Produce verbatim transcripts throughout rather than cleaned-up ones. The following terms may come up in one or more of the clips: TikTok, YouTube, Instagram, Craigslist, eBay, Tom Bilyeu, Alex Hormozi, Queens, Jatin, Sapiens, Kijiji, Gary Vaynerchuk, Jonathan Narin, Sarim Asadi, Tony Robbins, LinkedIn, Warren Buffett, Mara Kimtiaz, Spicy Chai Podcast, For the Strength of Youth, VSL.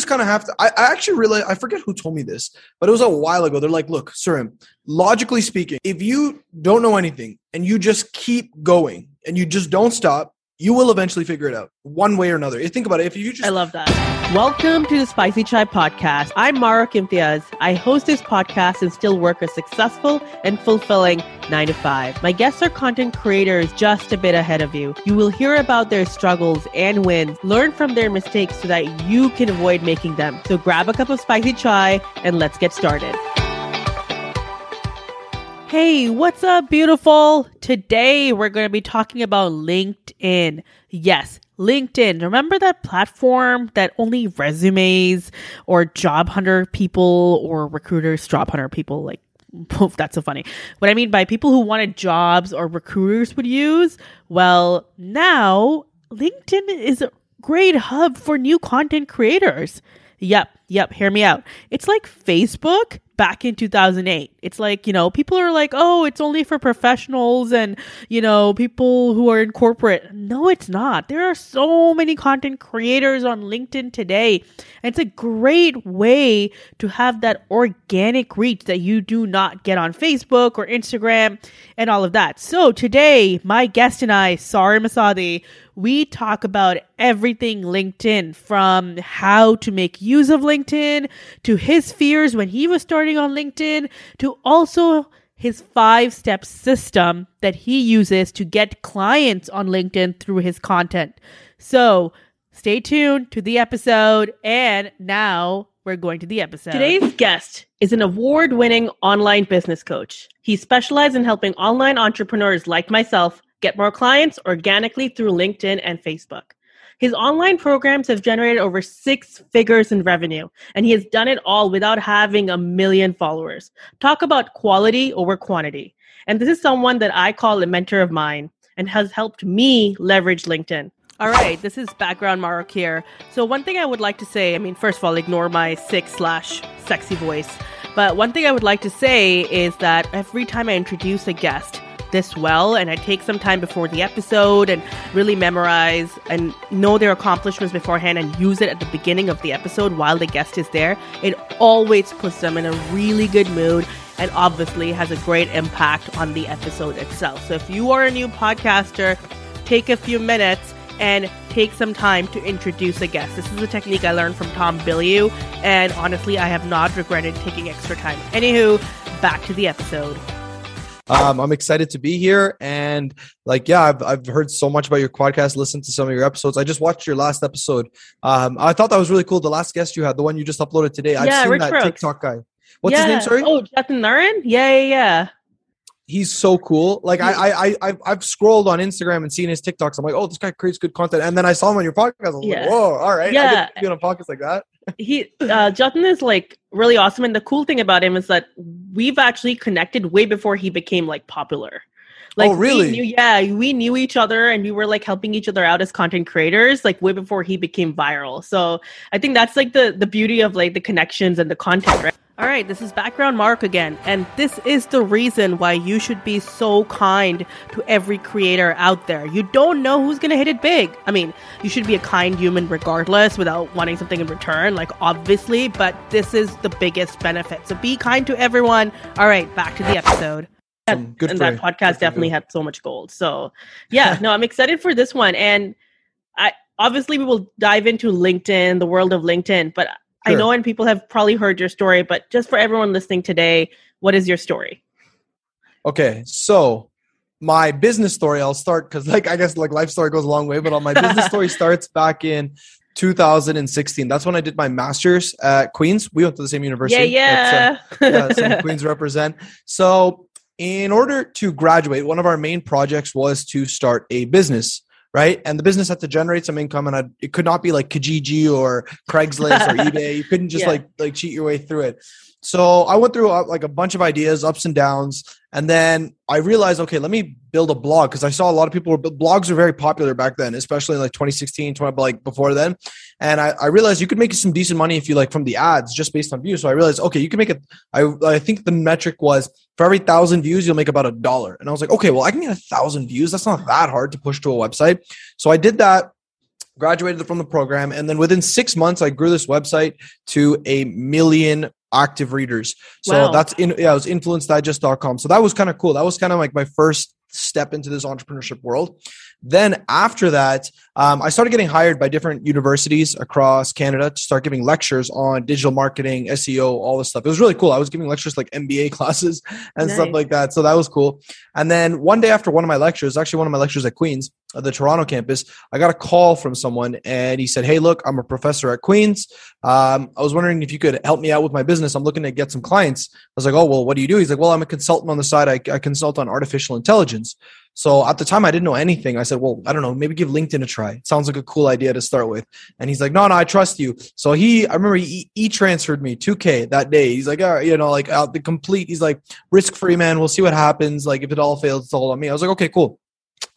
just kind of have to, I, I actually realized, I forget who told me this, but it was a while ago. They're like, look, Sarim, logically speaking, if you don't know anything and you just keep going and you just don't stop, you will eventually figure it out one way or another. Think about it. If you just- I love that. Welcome to the Spicy Chai Podcast. I'm Mara Kimtiaz. I host this podcast and still work a successful and fulfilling nine to five. My guests are content creators just a bit ahead of you. You will hear about their struggles and wins, learn from their mistakes so that you can avoid making them. So grab a cup of spicy chai and let's get started. Hey, what's up, beautiful? Today, we're going to be talking about LinkedIn. Yes, LinkedIn. Remember that platform that only resumes or job hunter people or recruiters, job hunter people, like, that's so funny. What I mean by people who wanted jobs or recruiters would use? Well, now LinkedIn is a great hub for new content creators. Yep, yep, hear me out. It's like Facebook back in two thousand eight. It's like, you know, people are like, oh, it's only for professionals and, you know, people who are in corporate. No, it's not. There are so many content creators on LinkedIn today. And it's a great way to have that organic reach that you do not get on Facebook or Instagram and all of that. So today, my guest and I, Sarim Asadi, we talk about everything LinkedIn, from how to make use of LinkedIn to his fears when he was starting on LinkedIn to also his five-step system that he uses to get clients on LinkedIn through his content. So stay tuned to the episode. And now we're going to the episode. Today's guest is an award-winning online business coach. He specializes in helping online entrepreneurs like myself get more clients organically through LinkedIn and Facebook. His online programs have generated over six figures in revenue, and he has done it all without having a million followers. Talk about quality over quantity. And this is someone that I call a mentor of mine and has helped me leverage LinkedIn. All right, this is background Mark here. So one thing I would like to say, I mean, first of all, ignore my sick slash sexy voice. But one thing I would like to say is that every time I introduce a guest this well, and I take some time before the episode and really memorize and know their accomplishments beforehand and use it at the beginning of the episode while the guest is there, it always puts them in a really good mood and obviously has a great impact on the episode itself. So if you are a new podcaster, take a few minutes and take some time to introduce a guest. This is a technique I learned from Tom Bilyeu, and honestly, I have not regretted taking extra time. Anywho, back to the episode. Um, I'm excited to be here, and like, yeah, I've I've heard so much about your podcast, listened to some of your episodes. I just watched your last episode. Um, I thought that was really cool. The last guest you had, the one you just uploaded today. Yeah, I've seen Rich that Brooks. TikTok guy. What's yeah. his name? Sorry. Oh, Jonathan Narin. Yeah, yeah, yeah. He's so cool. Like I I I I've, I've scrolled on Instagram and seen his TikToks. I'm like, oh, this guy creates good content. And then I saw him on your podcast. I was yeah. like, whoa, all right. Yeah. I get to be on a podcast like that. He uh Jatin is like really awesome, and the cool thing about him is that we've actually connected way before he became like popular. Like, oh, really? We knew, yeah, we knew each other, and we were like helping each other out as content creators, like way before he became viral. So I think that's like the the beauty of like the connections and the content, right? All right, this is Background Mark again, and this is the reason why you should be so kind to every creator out there. You don't know who's going to hit it big. I mean, you should be a kind human regardless without wanting something in return, like obviously, but this is the biggest benefit. So be kind to everyone. All right, back to the episode. Awesome. Good and that you. podcast Good definitely had so much gold. So yeah, no, I'm excited for this one. And I obviously we will dive into LinkedIn, the world of LinkedIn, but sure. I know, and people have probably heard your story, but just for everyone listening today, what is your story? Okay, so my business story, I'll start because, like, I guess like life story goes a long way, but all my business story starts back in two thousand sixteen. That's when I did my master's at Queens. We went to the same university. Yeah, yeah. Uh, yeah, some Queens represent. So in order to graduate, one of our main projects was to start a business. Right. And the business had to generate some income, and I, it could not be like Kijiji or Craigslist or eBay. You couldn't just yeah. like, like cheat your way through it. So I went through uh, like a bunch of ideas, ups and downs. And then I realized, okay, let me build a blog. Cause I saw a lot of people were, blogs were very popular back then, especially in like twenty sixteen, like before then. And I, I realized you could make some decent money if you like from the ads just based on views. So I realized, okay, you can make it. I, I think the metric was for every thousand views, you'll make about a dollar. And I was like, okay, well I can get a thousand views. That's not that hard to push to a website. So I did that. graduated from the program. And then within six months, I grew this website to a million active readers. So wow. that's in, yeah, it was influence digest dot com. So that was kind of cool. That was kind of like my first step into this entrepreneurship world. Then after that, um, I started getting hired by different universities across Canada to start giving lectures on digital marketing, S E O, all this stuff. It was really cool. I was giving lectures like M B A classes and nice. stuff like that. So that was cool. And then one day after one of my lectures, actually one of my lectures at Queens, at the Toronto campus, I got a call from someone and he said, "Hey, look, I'm a professor at Queens. Um, I was wondering if you could help me out with my business. I'm looking to get some clients." I was like, "Oh, well, what do you do?" He's like, "Well, I'm a consultant on the side. I, I consult on artificial intelligence." So at the time, I didn't know anything. I said, "Well, I don't know, maybe give LinkedIn a try. It sounds like a cool idea to start with." And he's like, no, no, "I trust you." So he, I remember he, he transferred me two K that day. He's like, "All right, you know, like uh, the complete, he's like risk-free, man. We'll see what happens. Like if it all fails, it's all on me." I was like, "Okay, cool."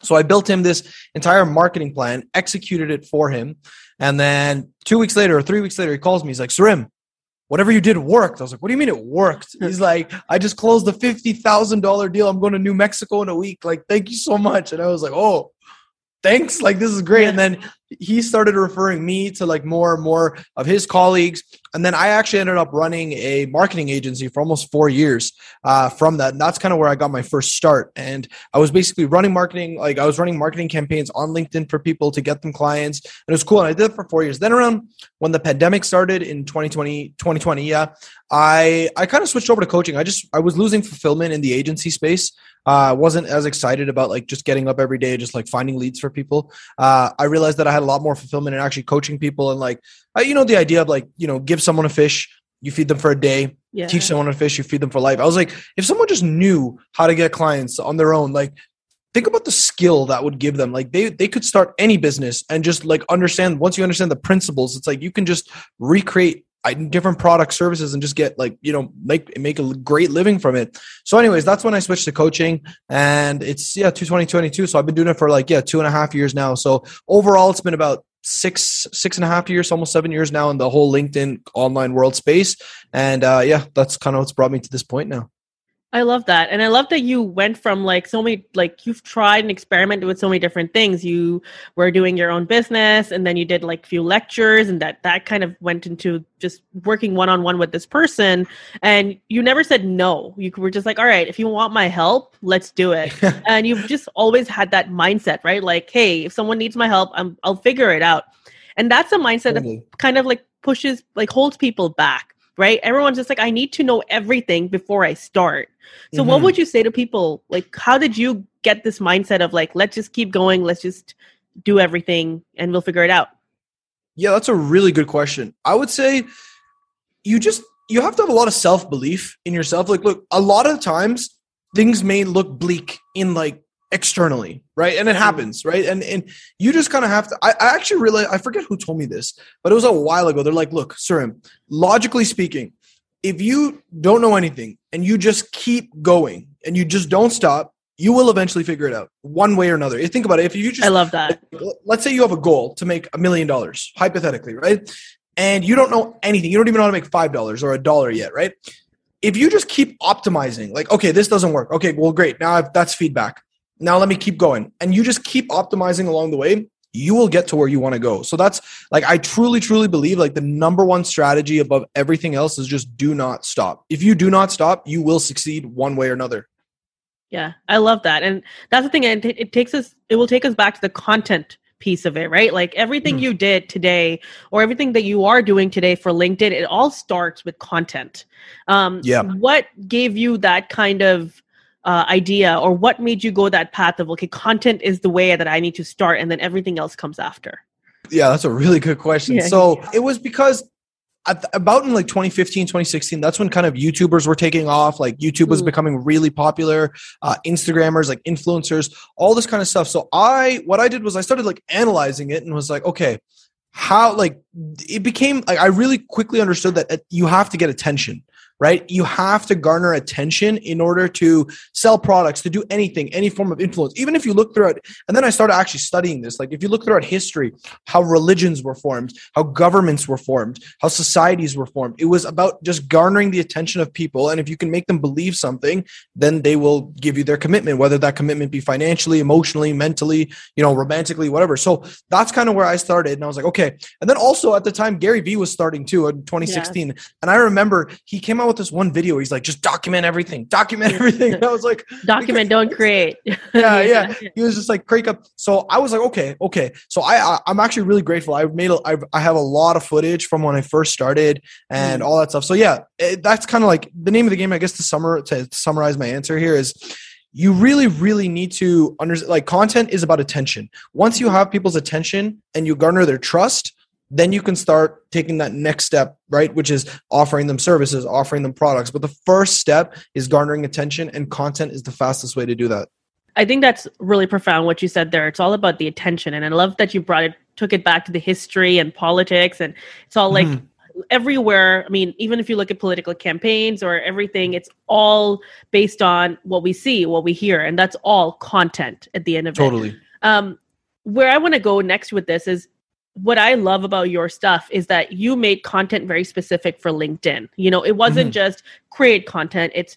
So I built him this entire marketing plan, executed it for him. And then two weeks later or three weeks later, he calls me. He's like, "Sarim, whatever you did worked." I was like, "What do you mean it worked?" He's like, "I just closed the fifty thousand dollars deal. I'm going to New Mexico in a week. Like, thank you so much." And I was like, "Oh, thanks. Like, this is great." And then he started referring me to like more and more of his colleagues. And then I actually ended up running a marketing agency for almost four years uh, from that. And that's kind of where I got my first start. And I was basically running marketing, like I was running marketing campaigns on LinkedIn for people to get them clients. And it was cool. And I did it for four years. Then around when the pandemic started in twenty twenty, twenty twenty, yeah, I, I kind of switched over to coaching. I just, I was losing fulfillment in the agency space. I uh, wasn't as excited about like just getting up every day, just like finding leads for people. Uh, I realized that I had a lot more fulfillment in actually coaching people. And like, I, you know, the idea of like, you know, give someone a fish, you feed them for a day, yeah. teach someone to fish, you feed them for life. I was like, if someone just knew how to get clients on their own, like think about the skill that would give them. Like they, they could start any business and just like understand, once you understand the principles, it's like, you can just recreate different product services and just get like, you know, make, make a great living from it. So anyways, that's when I switched to coaching, and it's yeah, twenty twenty-two. So I've been doing it for like, yeah, two and a half years now. So overall it's been about six, six and a half years, almost seven years now in the whole LinkedIn online world space. And uh, yeah, that's kind of what's brought me to this point now. I love that. And I love that you went from like so many, like you've tried and experimented with so many different things. You were doing your own business, and then you did like few lectures, and that, that kind of went into just working one-on-one with this person. And you never said no. You were just like, all right, if you want my help, let's do it. And you've just always had that mindset, right? Like, hey, if someone needs my help, I'm, I'll figure it out. And that's a mindset mm-hmm. that kind of like pushes, like holds people back. Right? Everyone's just like, I need to know everything before I start. So mm-hmm. what would you say to people? Like, how did you get this mindset of like, let's just keep going. Let's just do everything and we'll figure it out. Yeah, that's a really good question. I would say you just, you have to have a lot of self-belief in yourself. Like, look, a lot of times things may look bleak in like, externally, right? And it happens, right? And and you just kind of have to, I, I actually realized, I forget who told me this, but it was a while ago. They're like, look, Sarim, logically speaking, if you don't know anything and you just keep going and you just don't stop, you will eventually figure it out one way or another. You think about it. If you just, I love that. Let's say you have a goal to make a million dollars, hypothetically, right? And you don't know anything. You don't even know how to make five dollars or a dollar yet, right? If you just keep optimizing, like, okay, this doesn't work. Okay, well, great. Now I've, that's feedback. Now let me keep going. And you just keep optimizing along the way. You will get to where you want to go. So that's like, I truly, truly believe like the number one strategy above everything else is just do not stop. If you do not stop, you will succeed one way or another. Yeah, I love that. And that's the thing. And it takes us, it will take us back to the content piece of it, right? Like everything mm. you did today or everything that you are doing today for LinkedIn, it all starts with content. Um, yeah. What gave you that kind of Uh, idea, or what made you go that path of, okay, content is the way that I need to start, and then everything else comes after? Yeah, that's a really good question. Yeah. So it was because at, about in like twenty fifteen, twenty sixteen, that's when kind of YouTubers were taking off. Like YouTube was mm. becoming really popular, uh, Instagrammers, like influencers, all this kind of stuff. So I, what I did was I started like analyzing it and was like, okay, how, like, it became, I really quickly understood that you have to get attention, right? You have to garner attention in order to sell products, to do anything, any form of influence. Even if you look throughout, and then I started actually studying this. Like if you look throughout history, how religions were formed, how governments were formed, how societies were formed, it was about just garnering the attention of people. And if you can make them believe something, then they will give you their commitment, whether that commitment be financially, emotionally, mentally, you know, romantically, whatever. So that's kind of where I started. And I was like, okay. And then also at the time, Gary Vee was starting too in twenty sixteen. Yeah. And I remember he came out with this one video. He's like, just document everything, document everything. And I was like, document, don't create. yeah, yeah. He was just like, crank up. So I was like, okay, okay. So I, I I'm actually really grateful. I've made, a, I've, I have a lot of footage from when I first started and mm. all that stuff. So yeah, it, that's kind of like the name of the game, I guess, to summer, to summarize my answer here is you really, really need to understand, like content is about attention. Once you have people's attention and you garner their trust, then you can start taking that next step, right? Which is offering them services, offering them products. But the first step is garnering attention, and content is the fastest way to do that. I think that's really profound what you said there. It's all about the attention. And I love that you brought it, took it back to the history and politics. And it's all like mm. everywhere. I mean, even if you look at political campaigns or everything, it's all based on what we see, what we hear. And that's all content at the end of totally. it. Totally. Um, where I want to go next with this is, what I love about your stuff is that you made content very specific for LinkedIn. You know, it wasn't mm-hmm. just create content, it's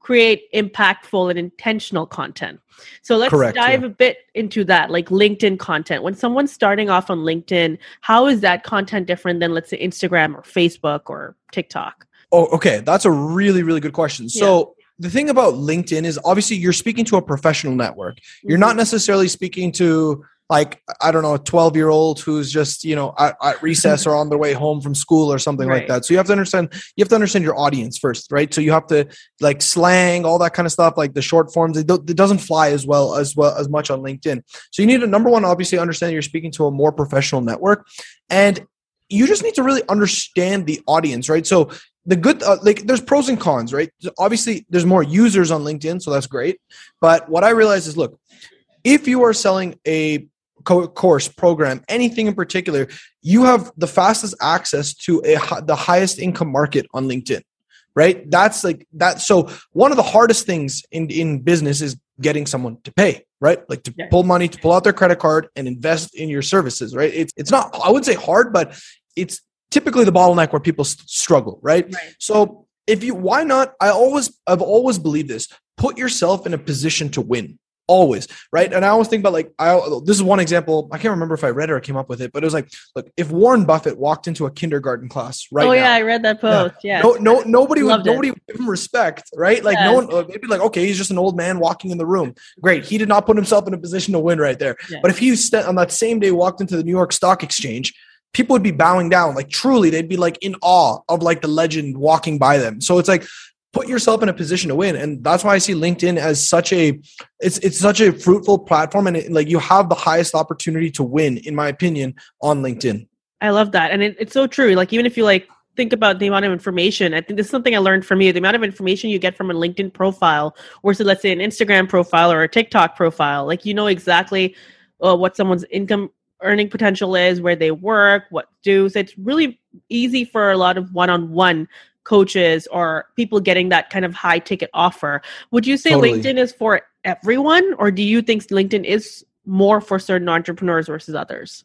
create impactful and intentional content. So let's Correct, dive yeah. a bit into that, like LinkedIn content. When someone's starting off on LinkedIn, how is that content different than, let's say, Instagram or Facebook or TikTok? Oh, okay. That's a really, really good question. Yeah. So the thing about LinkedIn is obviously you're speaking to a professional network. You're mm-hmm. not necessarily speaking to like, I don't know, a twelve year old who's just, you know, at, at recess or on their way home from school or something right. like that. So you have to understand, you have to understand your audience first, right? So you have to like slang, all that kind of stuff, like the short forms, it, do, it doesn't fly as well as well as much on LinkedIn. So you need to, number one, obviously understand you're speaking to a more professional network, and you just need to really understand the audience, right? So the good, uh, like there's pros and cons, right? So obviously there's more users on LinkedIn, so that's great. But what I realized is, look, if you are selling a course, program, anything in particular, you have the fastest access to a, the highest income market on LinkedIn, right? That's like that. So one of the hardest things in, in business is getting someone to pay, right? Like to yeah. pull money, to pull out their credit card and invest in your services, right? It's, it's not, I would say hard, but it's typically the bottleneck where people st- struggle, right? right? So if you, why not? I always, I've always believed this, put yourself in a position to win. Always. Right. And I always think about like, I, this is one example. I can't remember if I read it or came up with it, but it was like, look, if Warren Buffett walked into a kindergarten class right now. Oh yeah. Now, I read that post. Yeah. yeah. No, no, nobody would, it. nobody would give him respect. Right. Like yes. no one, maybe like, okay, he's just an old man walking in the room. Great. He did not put himself in a position to win right there. Yes. But if he st- on that same day walked into the New York Stock Exchange, people would be bowing down. Like truly, they'd be like in awe of like the legend walking by them. So it's like, put yourself in a position to win. And that's why I see LinkedIn as such a, it's it's such a fruitful platform. And it, like you have the highest opportunity to win, in my opinion, on LinkedIn. I love that. And it, it's so true. Like, even if you like think about the amount of information, I think this is something I learned from you, the amount of information you get from a LinkedIn profile versus let's say an Instagram profile or a TikTok profile, like, you know, exactly uh, what someone's income earning potential is, where they work, what do. So it's really easy for a lot of one-on-one coaches or people getting that kind of high ticket offer. Would you say totally. LinkedIn is for everyone, or do you think LinkedIn is more for certain entrepreneurs versus others?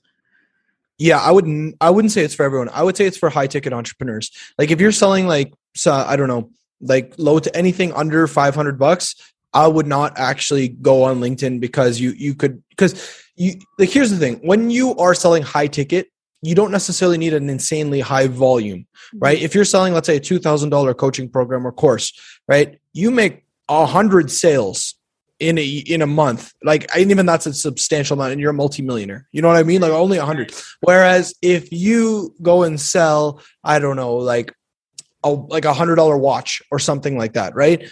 Yeah, I wouldn't, I wouldn't say it's for everyone. I would say it's for high ticket entrepreneurs. Like if you're selling like, so I don't know, like low to anything under five hundred bucks, I would not actually go on LinkedIn because you, you could, because you, like, here's the thing, when you are selling high ticket, you don't necessarily need an insanely high volume, right? If you're selling, let's say, a two thousand dollars coaching program or course, right? You make a hundred sales in a, in a month. Like, even that's a substantial amount and you're a multimillionaire. You know what I mean? Like only a hundred. Whereas if you go and sell, I don't know, like a, like a hundred dollar watch or something like that, right?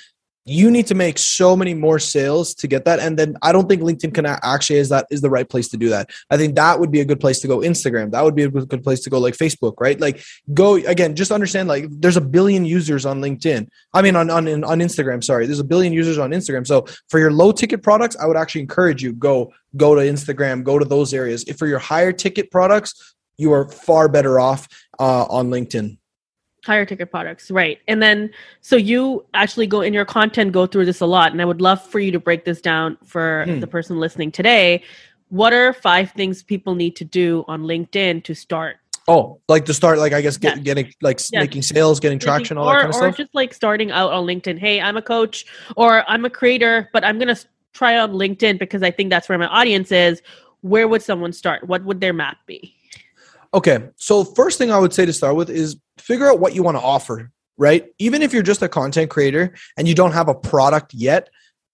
You need to make so many more sales to get that. And then I don't think LinkedIn can actually is that is the right place to do that. I think that would be a good place to go. Instagram, that would be a good place to go, like Facebook, right? Like go again, just understand like there's a billion users on LinkedIn. I mean, on, on, on Instagram, sorry, there's a billion users on Instagram. So for your low ticket products, I would actually encourage you go, go to Instagram, go to those areas. If for your higher ticket products, you are far better off uh, on LinkedIn. Higher ticket products, right. And then, so you actually go in your content, go through this a lot. And I would love for you to break this down for hmm. the person listening today. What are five things people need to do on LinkedIn to start? Oh, like to start, like, I guess, get, yeah. getting, like yeah. making sales, getting traction, or, all that kind of or stuff? Or just like starting out on LinkedIn. Hey, I'm a coach or I'm a creator, but I'm going to try on LinkedIn because I think that's where my audience is. Where would someone start? What would their map be? Okay. So first thing I would say to start with is figure out what you want to offer, right? Even if you're just a content creator and you don't have a product yet,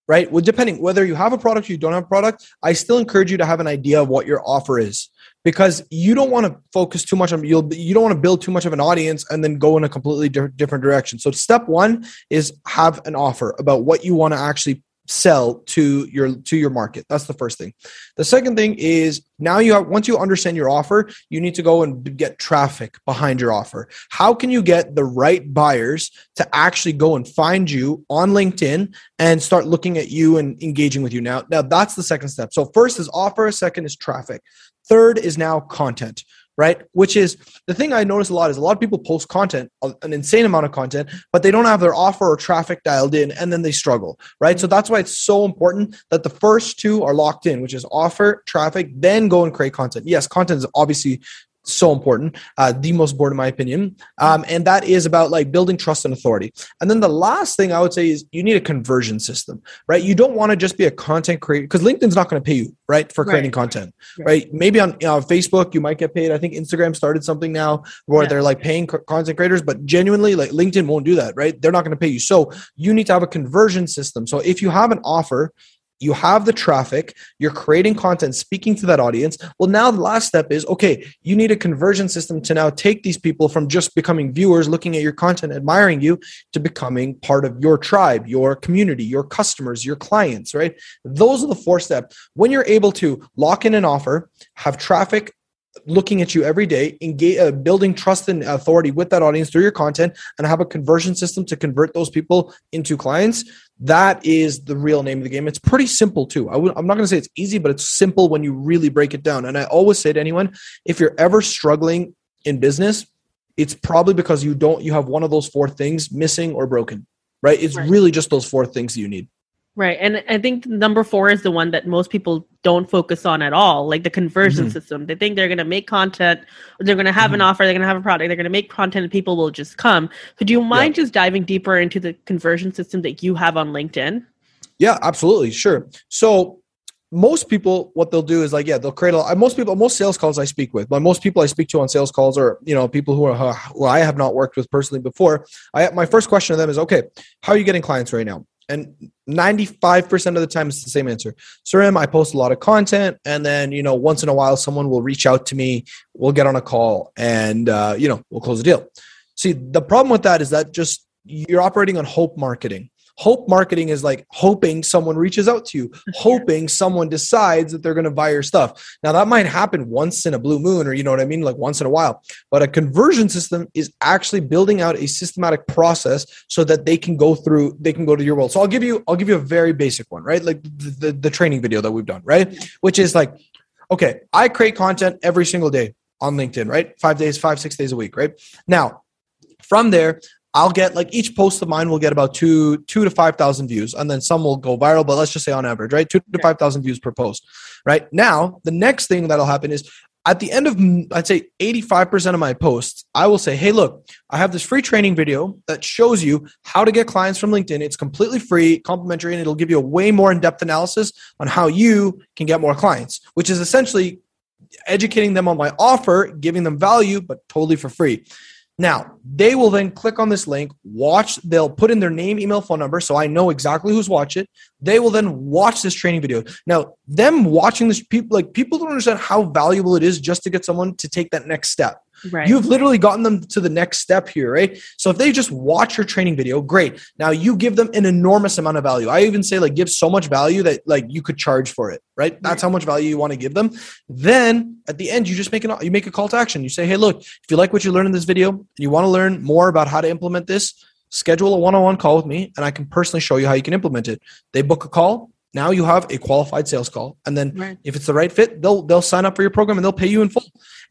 right? Well, depending whether you have a product or you don't have a product, I still encourage you to have an idea of what your offer is, because you don't want to focus too much on, you'll, you don't want to build too much of an audience and then go in a completely di- different direction. So step one is have an offer about what you want to actually sell to your to your market. That's the first thing. The second thing is, now you have, once you understand your offer, you need to go and get traffic behind your offer. How can you get the right buyers to actually go and find you on LinkedIn and start looking at you and engaging with you? Now, now that's the second step. So first is offer, second is traffic. Third is now content, right? Which is the thing I notice a lot is a lot of people post content, an insane amount of content, but they don't have their offer or traffic dialed in, and then they struggle, right? So that's why it's so important that the first two are locked in, which is offer, traffic, then go and create content. Yes, content is obviously so important, uh, the most important in my opinion. Um, and that is about like building trust and authority. And then the last thing I would say is you need a conversion system, right? You don't want to just be a content creator, because LinkedIn's not going to pay you, right? For creating right. content, right. right? Maybe on you know, Facebook, you might get paid. I think Instagram started something now where yeah. they're like paying co- content creators, but genuinely like LinkedIn won't do that, right? They're not going to pay you. So you need to have a conversion system. So if you have an offer, you have the traffic, you're creating content, speaking to that audience. Well, now the last step is, okay, you need a conversion system to now take these people from just becoming viewers, looking at your content, admiring you, to becoming part of your tribe, your community, your customers, your clients, right? Those are the four steps. When you're able to lock in an offer, have traffic looking at you every day, engage, uh, building trust and authority with that audience through your content, and have a conversion system to convert those people into clients, that is the real name of the game. It's pretty simple too. I w- I'm not going to say it's easy, but it's simple when you really break it down. And I always say to anyone, if you're ever struggling in business, it's probably because you don't, you have one of those four things missing or broken, right? It's right. really just those four things that you need. Right. And I think number four is the one that most people don't focus on at all, like the conversion mm-hmm. system. They think they're going to make content, they're going to have mm-hmm. an offer, they're going to have a product, they're going to make content, and people will just come. So do you mind yeah. just diving deeper into the conversion system that you have on LinkedIn? Yeah, absolutely. Sure. So most people, what they'll do is like, yeah, they'll create a lot. Most people, most sales calls I speak with, but most people I speak to on sales calls are, you know, people who are, who I have not worked with personally before. I, my first question to them is, okay, how are you getting clients right now? And ninety-five percent of the time, it's the same answer. Sarim, I post a lot of content, and then, you know, once in a while, someone will reach out to me, we'll get on a call, and, uh, you know, we'll close the deal. See, the problem with that is that just you're operating on hope marketing. Hope marketing is like hoping someone reaches out to you, hoping someone decides that they're going to buy your stuff. Now, that might happen once in a blue moon, or you know what I mean? Like once in a while. But a conversion system is actually building out a systematic process so that they can go through, they can go to your world. So I'll give you, I'll give you a very basic one, right? Like the, the, the training video that we've done, right? Which is like, okay, I create content every single day on LinkedIn, right? Five days, five, six days a week, right? Now, from there, I'll get like each post of mine will get about two, two to five thousand views, and then some will go viral, but let's just say on average, right? Two to five thousand views per post, right? Now, the next thing that'll happen is at the end of, I'd say eighty-five percent of my posts, I will say, hey, look, I have this free training video that shows you how to get clients from LinkedIn. It's completely free, complimentary, and it'll give you a way more in-depth analysis on how you can get more clients, which is essentially educating them on my offer, giving them value, but totally for free. Now, they will then click on this link, watch, they'll put in their name, email, phone number, so I know exactly who's watched it. They will then watch this training video. Now, them watching this, people like people don't understand how valuable it is just to get someone to take that next step. Right. You've literally gotten them to the next step here, right? So if they just watch your training video, great. Now you give them an enormous amount of value. I even say like give so much value that like you could charge for it, right? That's how much value you want to give them. Then at the end, you just make an you make a call to action. You say, hey, look, if you like what you learned in this video, and you want to learn more about how to implement this, schedule a one-on-one call with me, and I can personally show you how you can implement it. They book a call. Now you have a qualified sales call. And then right. if it's the right fit, they'll they'll sign up for your program and they'll pay you in full.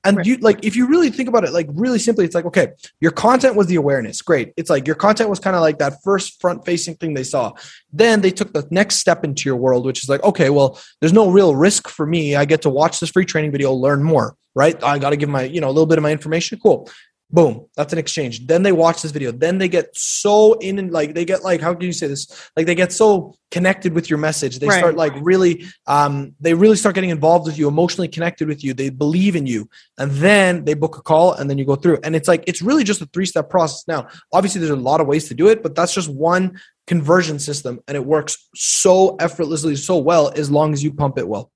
And right. you like, if you really think about it, like really simply, it's like, okay, your content was the awareness. Great. It's like your content was kind of like that first front facing thing they saw. Then they took the next step into your world, which is like, okay, well, there's no real risk for me. I get to watch this free training video, learn more, right? I got to give my, you know, a little bit of my information. Cool. Boom. That's an exchange. Then they watch this video. Then they get so in and like, they get like, how can you say this? Like they get so connected with your message. They right. start like really, um, they really start getting involved with you, emotionally connected with you. They believe in you, and then they book a call, and then you go through. And it's like, it's really just a three-step process. Now, obviously there's a lot of ways to do it, but that's just one conversion system, and it works so effortlessly, so well, as long as you pump it well.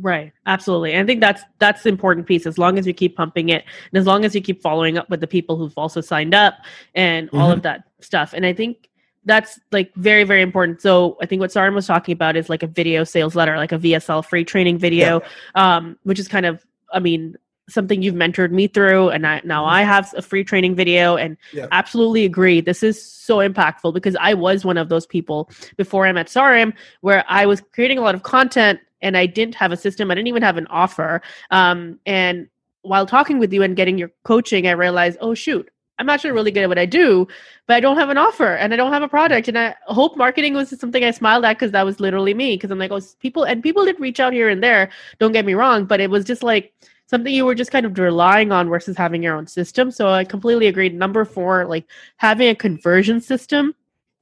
Right. Absolutely. And I think that's, that's the important piece. As long as you keep pumping it, and as long as you keep following up with the people who've also signed up and mm-hmm. all of that stuff. And I think that's like very, very important. So I think what Sarim was talking about is like a video sales letter, like a V S L free training video, yeah. um, which is kind of, I mean, something you've mentored me through. And I, now I have a free training video, and yeah. absolutely agree. This is so impactful because I was one of those people before I met Sarim where I was creating a lot of content, and I didn't have a system. I didn't even have an offer. Um, and while talking with you and getting your coaching, I realized, oh, shoot, I'm actually really good at what I do, but I don't have an offer and I don't have a product. And I hope marketing was something I smiled at, because that was literally me. Because I'm like, oh, people, and people did reach out here and there. Don't get me wrong, but it was just like something you were just kind of relying on versus having your own system. So I completely agreed. Number four, like having a conversion system,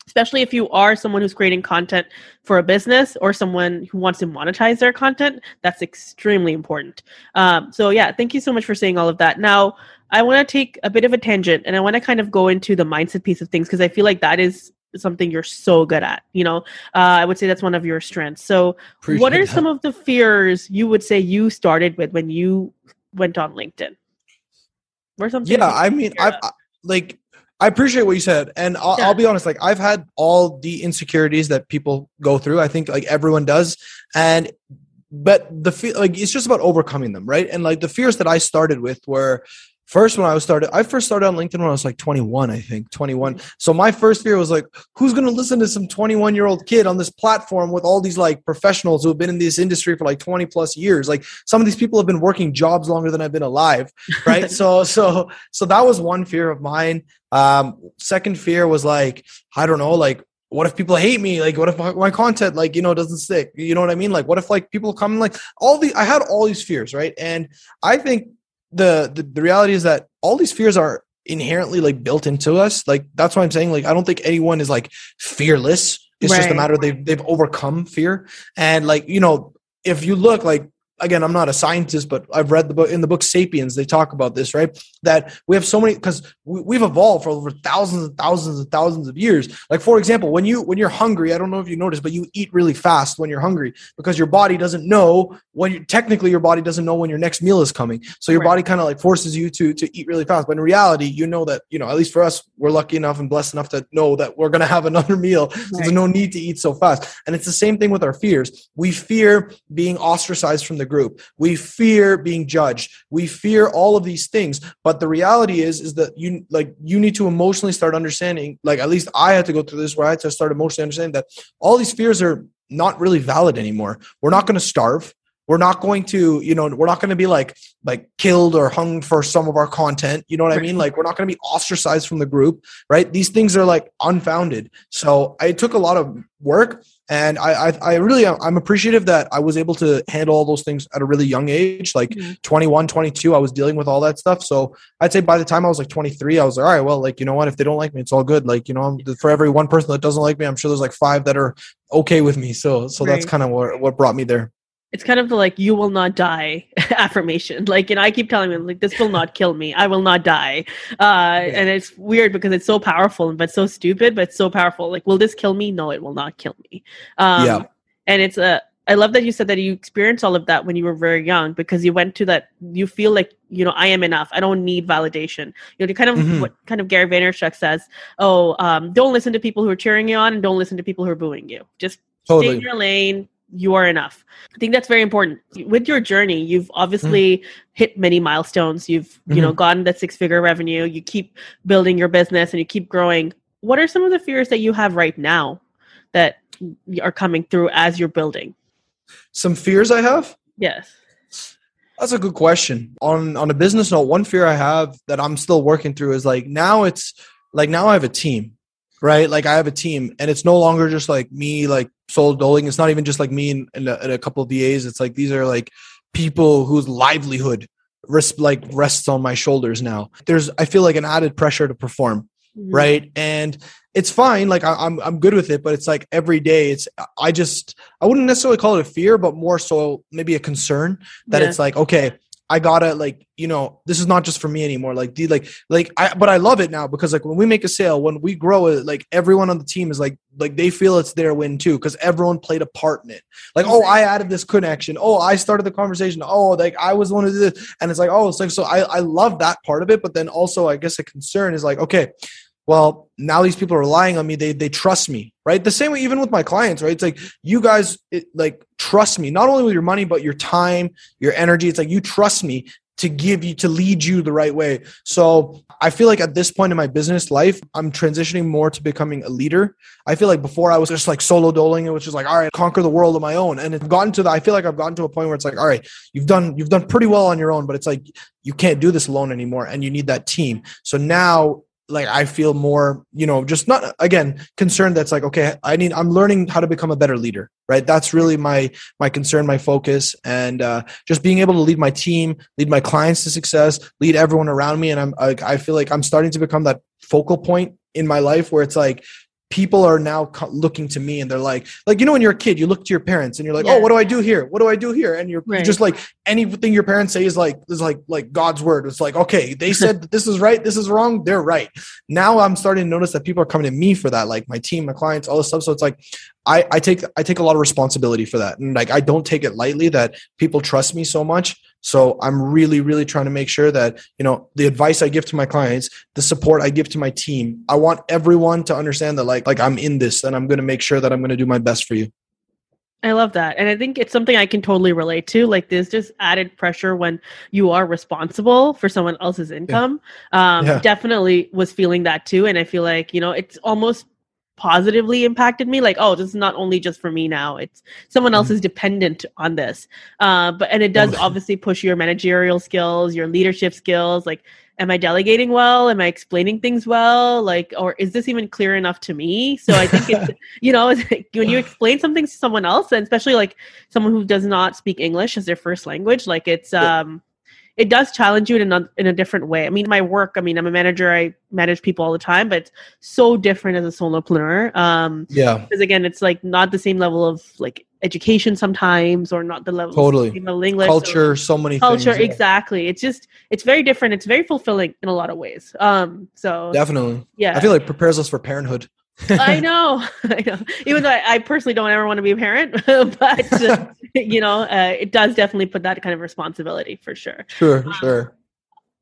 especially if you are someone who's creating content for a business or someone who wants to monetize their content, that's extremely important. Um, so yeah, thank you so much for saying all of that. Now, I want to take a bit of a tangent, and I want to kind of go into the mindset piece of things, because I feel like that is something you're so good at. You know, uh, I would say that's one of your strengths. So Appreciate what are that. some of the fears you would say you started with when you went on LinkedIn? Or something? Yeah, I mean, I've, I like... I appreciate what you said. And I'll, yeah. I'll be honest, like I've had all the insecurities that people go through. I think like everyone does. And, but the fe- like, it's just about overcoming them. Right. And like the fears that I started with were first when I was started, I first started on LinkedIn when I was like twenty-one, I think twenty-one. So my first fear was like, who's going to listen to some twenty-one year old kid on this platform with all these like professionals who have been in this industry for like twenty plus years. Like some of these people have been working jobs longer than I've been alive. Right. so, so, so that was one fear of mine. Um, second fear was like, I don't know, like, what if people hate me? Like, what if my, my content, like, you know, doesn't stick? You know what I mean? Like, what if like people come and like all the, I had all these fears. Right. And I think the, the, the reality is that all these fears are inherently like built into us. Like, that's why I'm saying, like, I don't think anyone is like fearless. It's right. just a matter of they've, they've overcome fear. And like, you know, if you look like, again, I'm not a scientist, but I've read the book in the book Sapiens. They talk about this, right? That we have so many, because we, we've evolved for over thousands and thousands and thousands of years. Like, for example, when you, when you're hungry, I don't know if you notice, but you eat really fast when you're hungry, because your body doesn't know when you, technically your body doesn't know when your next meal is coming. So your right. body kind of like forces you to, to eat really fast. But in reality, you know that, you know, at least for us, we're lucky enough and blessed enough to know that we're going to have another meal. Right. So there's no need to eat so fast. And it's the same thing with our fears. We fear being ostracized from the group. We fear being judged. We fear all of these things. But the reality is, is that you like, you need to emotionally start understanding, like, at least I had to go through this where I had to start emotionally understanding that all these fears are not really valid anymore. We're not going to starve. We're not going to, you know, we're not going to be like, like killed or hung for some of our content. You know what I mean? Like, we're not going to be ostracized from the group, right? These things are like unfounded. So it took a lot of work. And I, I, I really, I'm appreciative that I was able to handle all those things at a really young age, like mm-hmm. twenty-one, twenty-two, I was dealing with all that stuff. So I'd say by the time I was like twenty-three, I was like, all right, well, like, you know what, if they don't like me, it's all good. Like, you know, I'm, for every one person that doesn't like me, I'm sure there's like five that are okay with me. So, so right. that's kind of what, what brought me there. It's kind of the, like, you will not die affirmation. Like, and I keep telling them, like, this will not kill me. I will not die. Uh, yeah. And it's weird because it's so powerful, but so stupid, but so powerful. Like, will this kill me? No, it will not kill me. Um, yeah. And it's a, I love that you said that you experienced all of that when you were very young, because you went to that, you feel like, you know, I am enough. I don't need validation. You know, you kind of mm-hmm. what kind of Gary Vaynerchuk says, oh, um, don't listen to people who are cheering you on, and don't listen to people who are booing you. Just totally. Stay in your lane. You are enough. I think that's very important. With your journey, you've obviously mm. hit many milestones. You've, you mm-hmm. know, gotten that six-figure revenue. You keep building your business and you keep growing. What are some of the fears that you have right now that are coming through as you're building? Some fears I have? Yes. That's a good question. On on a business note, one fear I have that I'm still working through is like now it's like now I have a team, right? Like I have a team and it's no longer just like me, like solo doling. It's not even just like me and, and, a, and a couple of V As. It's like these are like people whose livelihood risk like rests on my shoulders now. There's, I feel like an added pressure to perform, mm-hmm. right? And it's fine. Like I, I'm I'm good with it, but it's like every day it's, I just, I wouldn't necessarily call it a fear, but more so maybe a concern that yeah. it's like, okay, I gotta like, you know, this is not just for me anymore. Like, the, like, like I, but I love it now because like when we make a sale, when we grow it, like everyone on the team is like, like they feel it's their win too. Cause everyone played a part in it. Like, oh, I added this connection. Oh, I started the conversation. Oh, like I was one of this. And it's like, oh, it's like, so I, I love that part of it. But then also I guess a concern is like, okay, well, now these people are relying on me. They they trust me, right? The same way, even with my clients, right? It's like, you guys, it, like, trust me, not only with your money, but your time, your energy. It's like, you trust me to give you, to lead you the right way. So I feel like at this point in my business life, I'm transitioning more to becoming a leader. I feel like before I was just like solo doling. It was just like, all right, conquer the world on my own. And it's gotten to the, I feel like I've gotten to a point where it's like, all right, you've done, you've done pretty well on your own, but it's like, you can't do this alone anymore. And you need that team. So now, like I feel more, you know, just not again, concerned. That's like, okay, I need, I'm learning how to become a better leader, right? That's really my, my concern, my focus, and uh, just being able to lead my team, lead my clients to success, lead everyone around me. And I'm, I, I feel like I'm starting to become that focal point in my life where it's like, people are now looking to me and they're like, like, you know, when you're a kid, you look to your parents and you're like, yeah. oh, what do I do here? What do I do here? And you're right. just like, anything your parents say is like, is like, like God's word. It's like, okay, they said this is right. This is wrong. They're right. Now I'm starting to notice that people are coming to me for that. Like my team, my clients, all this stuff. So it's like, I, I take, I take a lot of responsibility for that. And like, I don't take it lightly that people trust me so much. So I'm really, really trying to make sure that, you know, the advice I give to my clients, the support I give to my team, I want everyone to understand that like, like I'm in this and I'm going to make sure that I'm going to do my best for you. I love that. And I think it's something I can totally relate to. Like there's just added pressure when you are responsible for someone else's income. Yeah. Um, yeah. Definitely was feeling that too. And I feel like, you know, it's almost positively impacted me, like, oh, this is not only just for me now, it's someone else is dependent on this. Uh, but and it does obviously push your managerial skills, your leadership skills. Like, am I delegating well? Am I explaining things well? Like, or is this even clear enough to me? So I think it's, you know, it's like when you explain something to someone else, and especially like someone who does not speak English as their first language, like it's um it does challenge you in a, in a different way. I mean, my work, I mean, I'm a manager. I manage people all the time, but it's so different as a solopreneur. Um, yeah. Because again, it's like not the same level of like education sometimes, or not the level totally. Of the English. Culture, so, so many culture, things. Exactly. It's just, it's very different. It's very fulfilling in a lot of ways. Um, so. Definitely. Yeah. I feel like it prepares us for parenthood. I know, I know. Even though I, I personally don't ever want to be a parent, but uh, you know, uh, it does definitely put that kind of responsibility for sure. Sure, um, sure.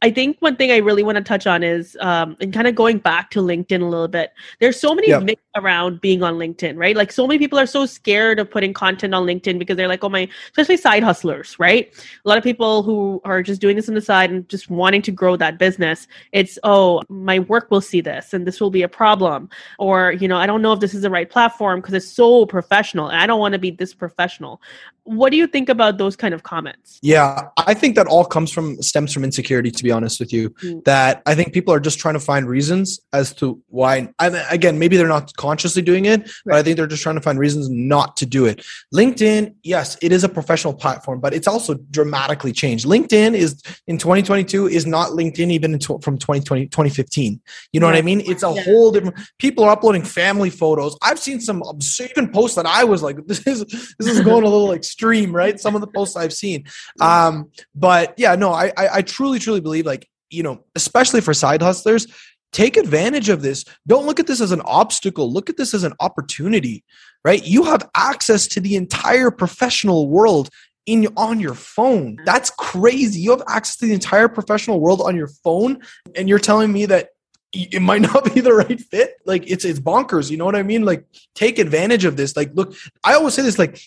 I think one thing I really want to touch on is, um, and kind of going back to LinkedIn a little bit, there's so many yeah. myths around being on LinkedIn, right? Like so many people are so scared of putting content on LinkedIn because they're like, oh my, especially side hustlers, right? A lot of people who are just doing this on the side and just wanting to grow that business. It's, oh, my work will see this and this will be a problem. Or, you know, I don't know if this is the right platform because it's so professional and I don't want to be this professional. What do you think about those kind of comments? Yeah, I think that all comes from, stems from insecurity, to be honest with you, mm. that I think people are just trying to find reasons as to why. I mean, again, maybe they're not consciously doing it, right. but I think they're just trying to find reasons not to do it. LinkedIn, yes, it is a professional platform, but it's also dramatically changed. LinkedIn is in twenty twenty-two is not LinkedIn even from twenty twenty, twenty fifteen. You know right. what I mean? It's a yeah. whole different, people are uploading family photos. I've seen some even posts that I was like, this is, this is going a little extreme. Stream, right? Some of the posts I've seen. Um, but yeah, no, I, I, I truly, truly believe like, you know, especially for side hustlers, take advantage of this. Don't look at this as an obstacle. Look at this as an opportunity, right? You have access to the entire professional world in on your phone. That's crazy. You have access to the entire professional world on your phone. And you're telling me that it might not be the right fit. Like it's, it's bonkers. You know what I mean? Like take advantage of this. Like, look, I always say this, like,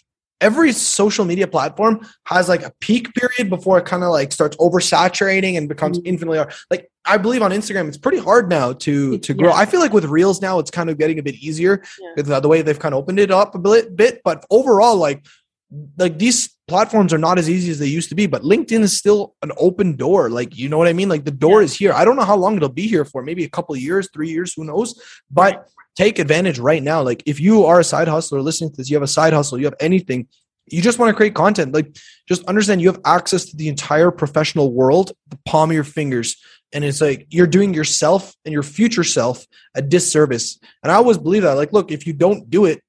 every social media platform has like a peak period before it kind of like starts oversaturating and becomes mm-hmm. infinitely hard. Like I believe on Instagram, it's pretty hard now to, to grow. Yeah. I feel like with Reels now, it's kind of getting a bit eeasier yeah. with the way they've kind of opened it up a bit, but overall, like, like these platforms are not as easy as they used to be, but LinkedIn is still an open door. Like, you know what I mean? Like the door yeah. is here. I don't know how long it'll be here for, maybe a couple of years, three years, who knows, but right. take advantage right now. Like if you are a side hustler listening to this, you have a side hustle, you have anything, you just want to create content, like just understand you have access to the entire professional world, the palm of your fingers. And it's like, you're doing yourself and your future self a disservice. And I always believe that, like, look, if you don't do it,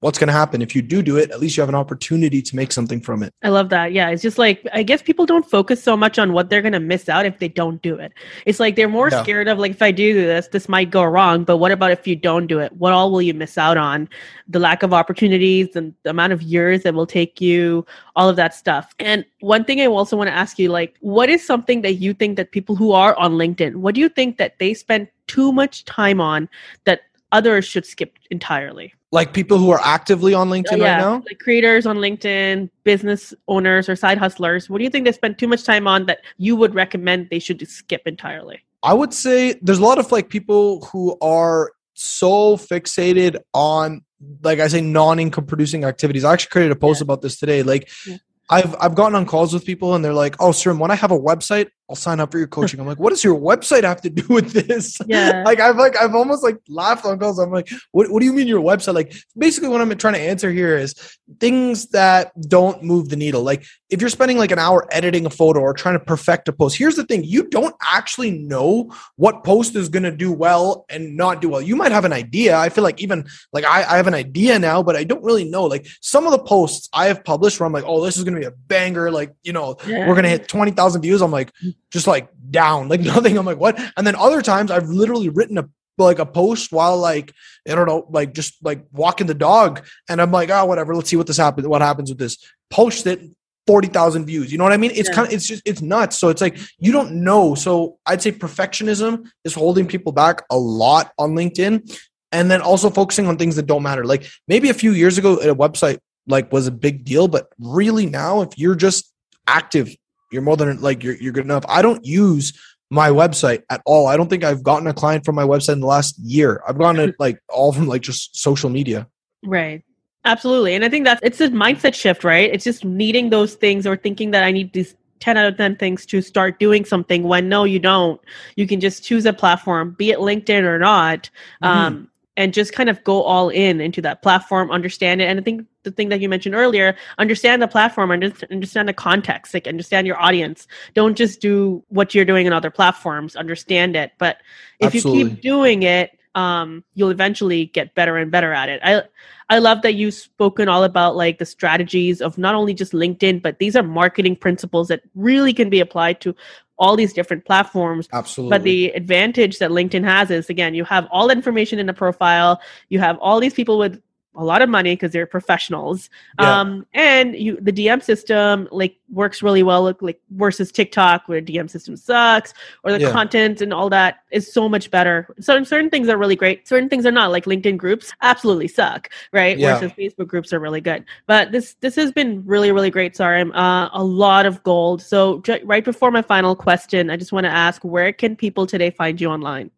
what's going to happen? If you do do it, at least you have an opportunity to make something from it. I love that. Yeah. It's just like, I guess people don't focus so much on what they're going to miss out if they don't do it. It's like, they're more yeah. scared of like, if I do this, this might go wrong, but what about if you don't do it? What all will you miss out on? The lack of opportunities and the amount of years that will take you, all of that stuff. And one thing I also want to ask you, like, what is something that you think that people who are on LinkedIn, what do you think that they spend too much time on that others should skip entirely? Like people who are actively on LinkedIn yeah, right now? Like creators on LinkedIn, business owners or side hustlers. What do you think they spend too much time on that you would recommend they should skip entirely? I would say there's a lot of like people who are so fixated on, like I say, non-income producing activities. I actually created a post yeah. about this today. Like yeah. I've I've gotten on calls with people and they're like, oh, Sarim, when I have a website, I'll sign up for your coaching. I'm like, what does your website have to do with this? Yeah. like I've like, I've almost like laughed on calls. I'm like, what, what do you mean your website? Like basically what I'm trying to answer here is things that don't move the needle. Like if you're spending like an hour editing a photo or trying to perfect a post, here's the thing. You don't actually know what post is going to do well and not do well. You might have an idea. I feel like even like I, I have an idea now, but I don't really know. Like some of the posts I have published where I'm like, oh, this is going to be a banger. Like, you know, yeah. we're going to hit twenty thousand views. I'm like, just like down, like nothing. I'm like, what? And then other times I've literally written a, like a post while like, I don't know, like just like walking the dog. And I'm like, oh, whatever. Let's see what this happens. What happens with this? Post it, forty thousand views. You know what I mean? It's yeah. kind of, it's just, it's nuts. So it's like, you don't know. So I'd say perfectionism is holding people back a lot on LinkedIn. And then also focusing on things that don't matter. Like maybe a few years ago a website like was a big deal, but really now if you're just active, you're more than like you're you're good enough. I don't use my website at all. I don't think I've gotten a client from my website in the last year. I've gotten it like all from like just social media. Right. Absolutely. And I think that's, it's a mindset shift, right? It's just needing those things or thinking that I need these ten out of ten things to start doing something when no, you don't. You can just choose a platform, be it LinkedIn or not. Mm-hmm. Um, and just kind of go all in into that platform, understand it. And I think the thing that you mentioned earlier, understand the platform, understand the context, like understand your audience. Don't just do what you're doing on other platforms, understand it. But if Absolutely. you keep doing it, um, you'll eventually get better and better at it. I I love that you've spoken all about like the strategies of not only just LinkedIn, but these are marketing principles that really can be applied to all these different platforms. Absolutely. But the advantage that LinkedIn has is, again, you have all the information in the profile. You have all these people with a lot of money because they're professionals. Yeah. Um, and you, the D M system like works really well, like versus TikTok where D M system sucks, or the yeah. content and all that is so much better. So certain things are really great. Certain things are not, like LinkedIn groups absolutely suck, right? Yeah. Versus Facebook groups are really good. But this, this has been really, really great, Sarim. Uh, a lot of gold. So j- right before my final question, I just want to ask, where can people today find you online?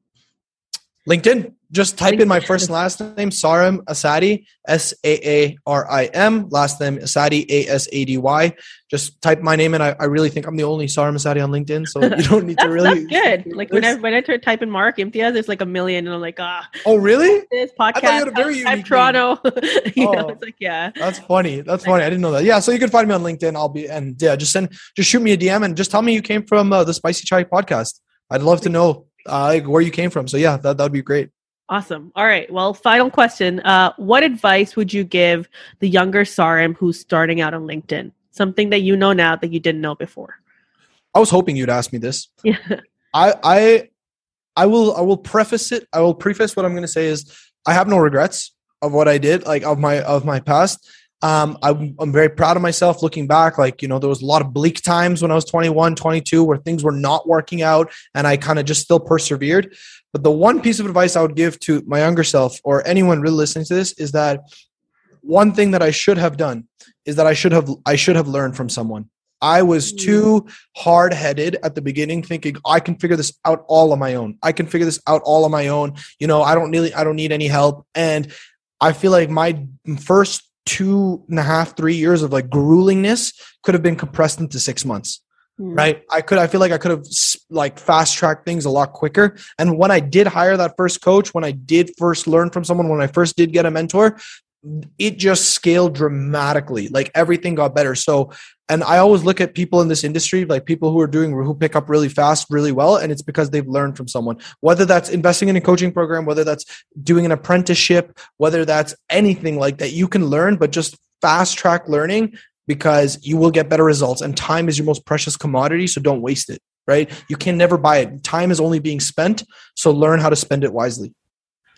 LinkedIn. Just type in my first and last name, Sarim Asadi, S A A R I M, last name Asadi, A S A D Y. Just type my name in. I, I really think I'm the only Sarim Asadi on LinkedIn, so you don't need to really. That's good. Like when I, when I type in Mara Kimtiaz, there's like a million, and I'm like, ah. Oh, really? This podcast, I'm Toronto. you oh, know, it's like, yeah. That's funny. That's funny. I didn't know that. Yeah, so you can find me on LinkedIn. I'll be, and yeah, just send, just shoot me a D M and just tell me you came from uh, the Spicy Chai Podcast. I'd love to know uh, like where you came from. So yeah, that that'd be great. Awesome. All right. Well, final question. Uh, what advice would you give the younger Sarim who's starting out on LinkedIn? Something that you know now that you didn't know before. I was hoping you'd ask me this. Yeah. I I I will I will preface it. I will preface what I'm going to say is I have no regrets of what I did, like of my of my past. Um, I'm, I'm very proud of myself looking back. Like, you know, there was a lot of bleak times when I was twenty-one, twenty-two, where things were not working out and I kind of just still persevered. But the one piece of advice I would give to my younger self or anyone really listening to this is that one thing that I should have done is that I should have, I should have learned from someone. I was too hard-headed at the beginning thinking I can figure this out all on my own. I can figure this out all on my own. You know, I don't really, I don't need any help. And I feel like my first two and a half, three years of like gruelingness could have been compressed into six months. Mm. Right. I could, I feel like I could have like fast tracked things a lot quicker. And when I did hire that first coach, when I did first learn from someone, when I first did get a mentor, it just scaled dramatically. Like everything got better. So, and I always look at people in this industry, like people who are doing, who pick up really fast, really well. And it's because they've learned from someone, whether that's investing in a coaching program, whether that's doing an apprenticeship, whether that's anything like that, you can learn, but just fast track learning, because you will get better results. And time is your most precious commodity. So don't waste it, right? You can never buy it. Time is only being spent. So learn how to spend it wisely.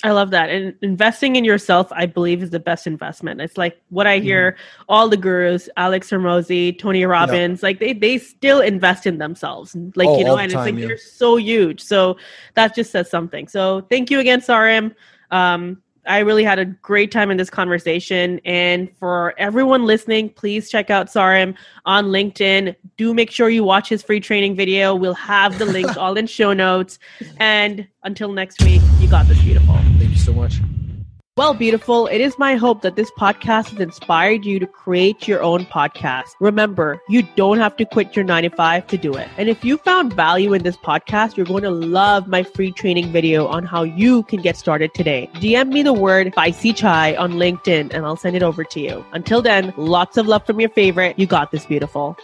I love that. And investing in yourself, I believe, is the best investment. It's like what I hear mm-hmm. all the gurus, Alex Hormozi, Tony Robbins, yeah. like they they still invest in themselves. Like, oh, you know, and time, it's like yeah. they're so huge. So that just says something. So thank you again, Sarim. Um, I really had a great time in this conversation. And for everyone listening, please check out Sarim on LinkedIn. Do make sure you watch his free training video. We'll have the links all in show notes. And until next week, you got this, beautiful. Thank you so much. Well, beautiful, it is my hope that this podcast has inspired you to create your own podcast. Remember, you don't have to quit your nine to five to do it. And if you found value in this podcast, you're going to love my free training video on how you can get started today. D M me the word Spicy Chai on LinkedIn and I'll send it over to you. Until then, lots of love from your favorite. You got this, beautiful.